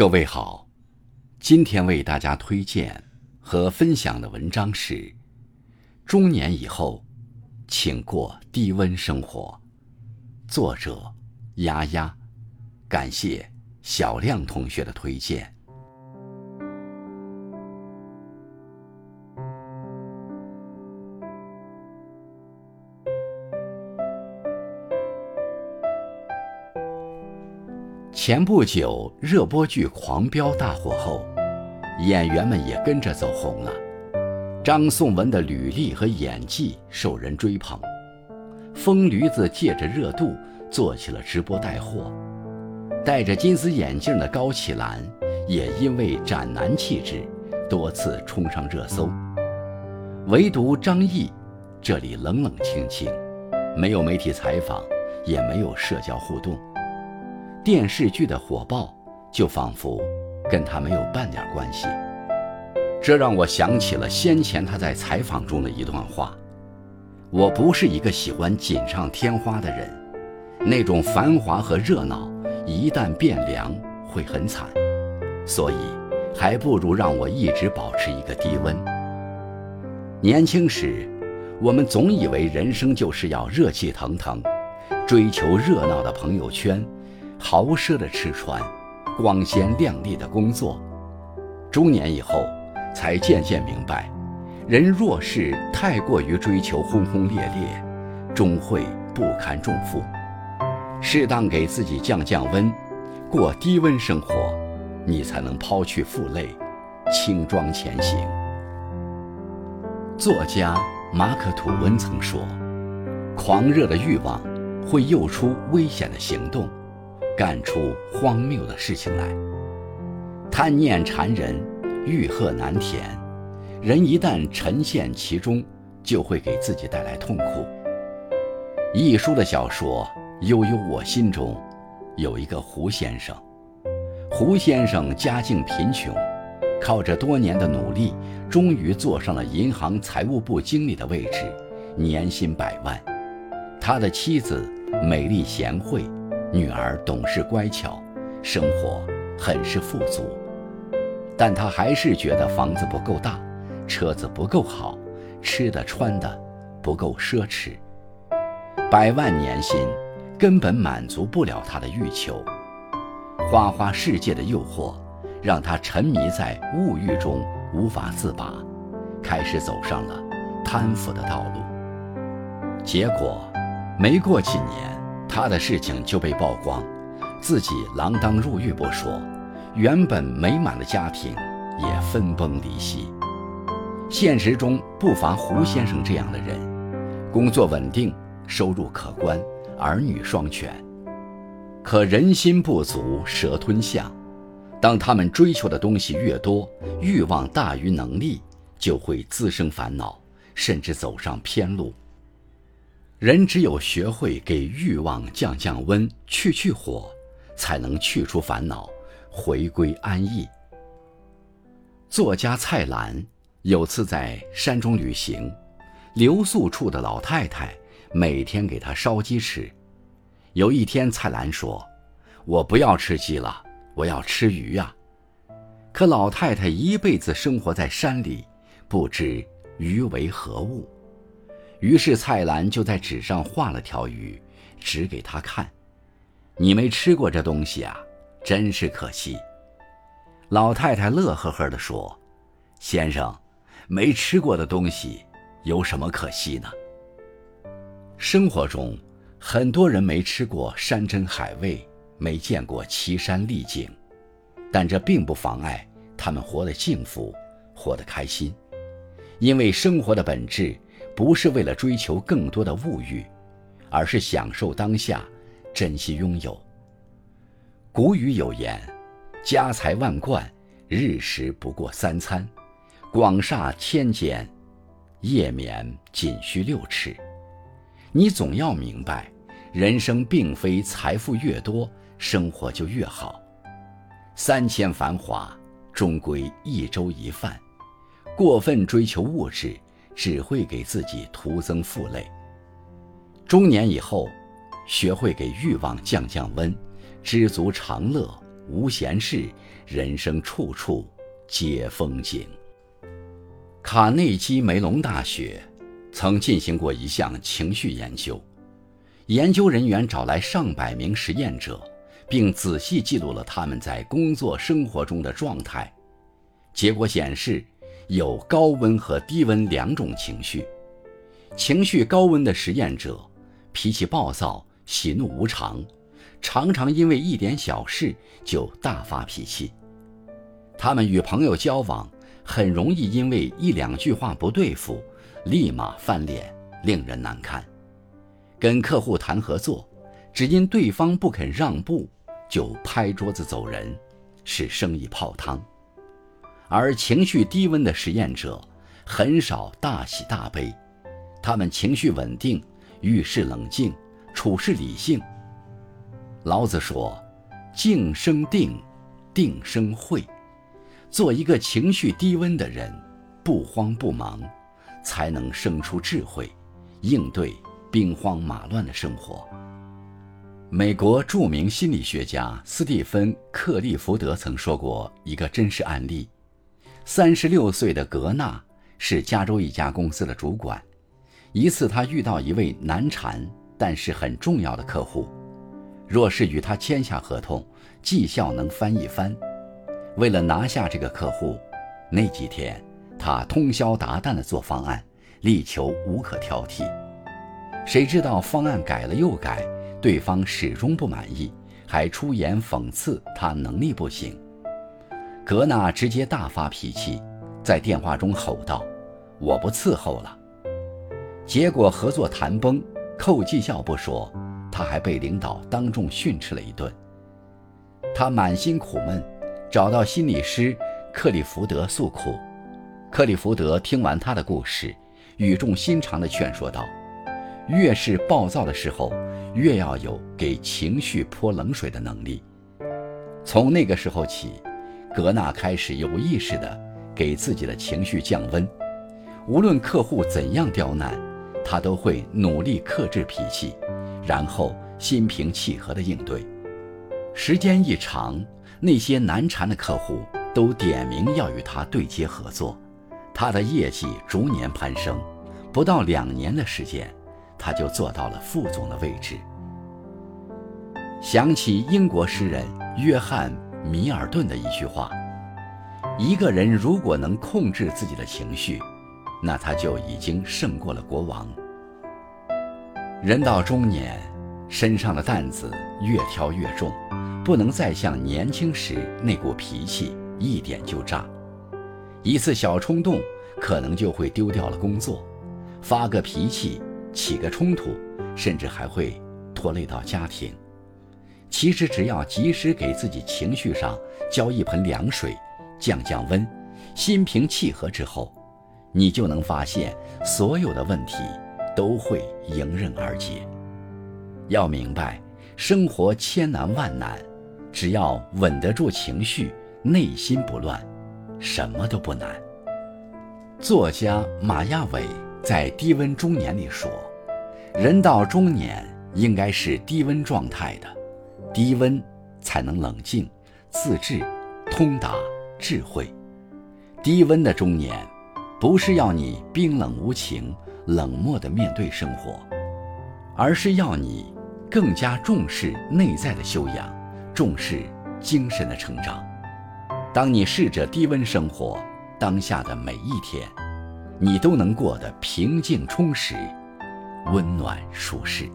各位好，今天为大家推荐和分享的文章是中年以后请过低温生活，作者丫丫，感谢小亮同学的推荐。前不久热播剧《狂飙》大火后，演员们也跟着走红了。张颂文的履历和演技受人追捧，疯驴子借着热度做起了直播带货。戴着金丝眼镜的高启兰也因为斩男气质多次冲上热搜，唯独张译这里冷冷清清，没有媒体采访，也没有社交互动。电视剧的火爆就仿佛跟他没有半点关系，这让我想起了先前他在采访中的一段话：我不是一个喜欢锦上添花的人，那种繁华和热闹一旦变凉会很惨，所以还不如让我一直保持一个低温。年轻时我们总以为人生就是要热气腾腾，追求热闹的朋友圈，豪奢的吃穿，光鲜亮丽的工作。中年以后才渐渐明白，人若是太过于追求轰轰烈烈，终会不堪重负。适当给自己降温，过低温生活，你才能抛去负累，轻装前行。作家马可·吐温曾说，狂热的欲望会诱出危险的行动，干出荒谬的事情来。贪念缠人，欲壑难填，人一旦沉陷其中，就会给自己带来痛苦。一书的小说《悠悠我心》中有一个胡先生。胡先生家境贫穷，靠着多年的努力，终于坐上了银行财务部经理的位置，年薪100万。他的妻子美丽贤惠，女儿懂事乖巧，生活很是富足，但他还是觉得房子不够大，车子不够好，吃的穿的不够奢侈。100万年薪根本满足不了他的欲求，花花世界的诱惑让他沉迷在物欲中无法自拔，开始走上了贪腐的道路。结果没过几年，他的事情就被曝光，自己锒铛入狱不说，原本美满的家庭也分崩离析。现实中不乏胡先生这样的人，工作稳定，收入可观，儿女双全，可人心不足蛇吞象。当他们追求的东西越多，欲望大于能力，就会滋生烦恼，甚至走上偏路。人只有学会给欲望降温，去火，才能去除烦恼，回归安逸。作家蔡澜有次在山中旅行，留宿处的老太太每天给她烧鸡吃。有一天蔡澜说，我不要吃鸡了，我要吃鱼啊。可老太太一辈子生活在山里，不知鱼为何物。于是蔡澜就在纸上画了条鱼，指给他看，你没吃过这东西啊，真是可惜。老太太乐呵呵地说，先生，没吃过的东西有什么可惜呢？生活中很多人没吃过山珍海味，没见过奇山丽景，但这并不妨碍他们活得幸福，活得开心。因为生活的本质不是为了追求更多的物欲，而是享受当下，珍惜拥有。古语有言，家财万贯，日食不过3餐，广厦千间，夜眠仅需6尺。你总要明白，人生并非财富越多，生活就越好。3千繁华，终归一粥一饭。过分追求物质，只会给自己徒增负累。中年以后，学会给欲望降温，知足常乐，无闲事，人生处处皆风景。卡内基梅隆大学曾进行过一项情绪研究，研究人员找来上百名实验者，并仔细记录了他们在工作生活中的状态。结果显示，有高温和低温两种情绪。情绪高温的实验者脾气暴躁，喜怒无常，常常因为一点小事就大发脾气。他们与朋友交往，很容易因为一两句话不对付立马翻脸，令人难堪。跟客户谈合作，只因对方不肯让步就拍桌子走人，使生意泡汤。而情绪低温的实验者很少大喜大悲，他们情绪稳定，遇事冷静，处事理性。老子说，静生定，定生慧。做一个情绪低温的人，不慌不忙，才能生出智慧，应对兵荒马乱的生活。美国著名心理学家斯蒂芬·克利福德曾说过一个真实案例。36岁的格纳是加州一家公司的主管。一次他遇到一位难缠但是很重要的客户，若是与他签下合同，绩效能翻一番。为了拿下这个客户，那几天他通宵达旦地做方案，力求无可挑剔。谁知道方案改了又改，对方始终不满意，还出言讽刺他能力不行。格纳直接大发脾气，在电话中吼道：“我不伺候了！”结果合作谈崩，扣绩效不说，他还被领导当众训斥了一顿。他满心苦闷，找到心理师克利福德诉苦。克利福德听完他的故事，语重心长地劝说道：“越是暴躁的时候，越要有给情绪泼冷水的能力。”从那个时候起，格纳开始有意识地给自己的情绪降温，无论客户怎样刁难，他都会努力克制脾气，然后心平气和地应对。时间一长，那些难缠的客户都点名要与他对接合作，他的业绩逐年攀升，不到2年的时间，他就做到了副总的位置。想起英国诗人约翰·米尔顿的一句话：“一个人如果能控制自己的情绪，那他就已经胜过了国王。”人到中年，身上的担子越挑越重，不能再像年轻时那股脾气一点就炸。一次小冲动可能就会丢掉了工作，发个脾气，起个冲突，甚至还会拖累到家庭。其实只要及时给自己情绪上浇一盆凉水，降温，心平气和之后，你就能发现所有的问题都会迎刃而解。要明白，生活千难万难，只要稳得住情绪，内心不乱，什么都不难。作家马亚伟在《低温中年》里说，人到中年应该是低温状态的，低温才能冷静、自制、通达、智慧。低温的中年不是要你冰冷无情、冷漠地面对生活，而是要你更加重视内在的修养，重视精神的成长。当你试着低温生活，当下的每一天你都能过得平静充实，温暖舒适。